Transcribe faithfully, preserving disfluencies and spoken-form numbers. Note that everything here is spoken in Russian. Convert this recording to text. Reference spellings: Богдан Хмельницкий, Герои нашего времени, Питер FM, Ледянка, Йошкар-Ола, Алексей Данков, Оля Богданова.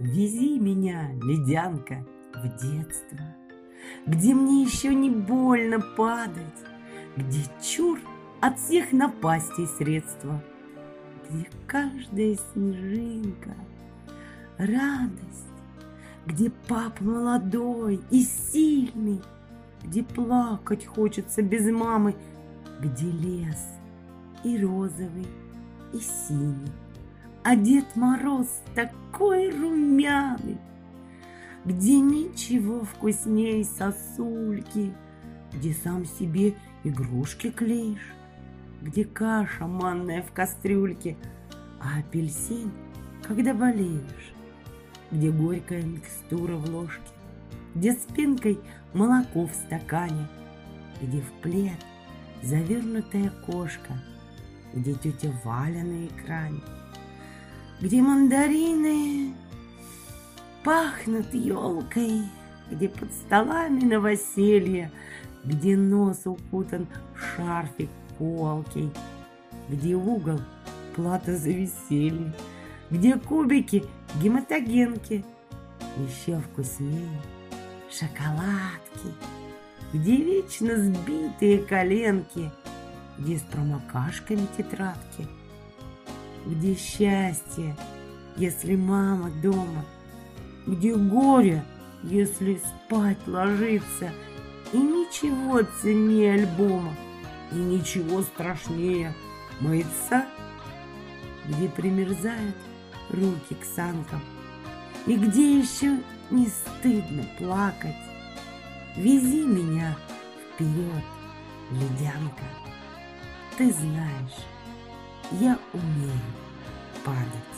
Вези меня, ледянка, в детство, где мне еще не больно падать, где чур от всех напастей средства, где каждая снежинка — радость, где папа молодой и сильный, где плакать хочется без мамы, где лес и розовый, и синий, а Дед Мороз такой румяный, где ничего вкусней сосульки, где сам себе игрушки клеишь, где каша манная в кастрюльке, а апельсин, когда болеешь, где горькая микстура в ложке, где спинкой молоко в стакане, где в плед завернутая кошка, где тетя Валя на экране, где мандарины пахнут елкой, где под столами новоселье, где нос укутан шарфик колкий, где угол плата за веселье, где кубики гематогенки, еще вкуснее шоколадки, где вечно сбитые коленки, где с промокашками тетрадки, где счастье, если мама дома, где горе, если спать ложиться, и ничего ценнее альбома, и ничего страшнее мыться, где примерзают руки к санкам, и где еще не стыдно плакать. Вези меня вперед, ледянка, ты знаешь, я умею падать.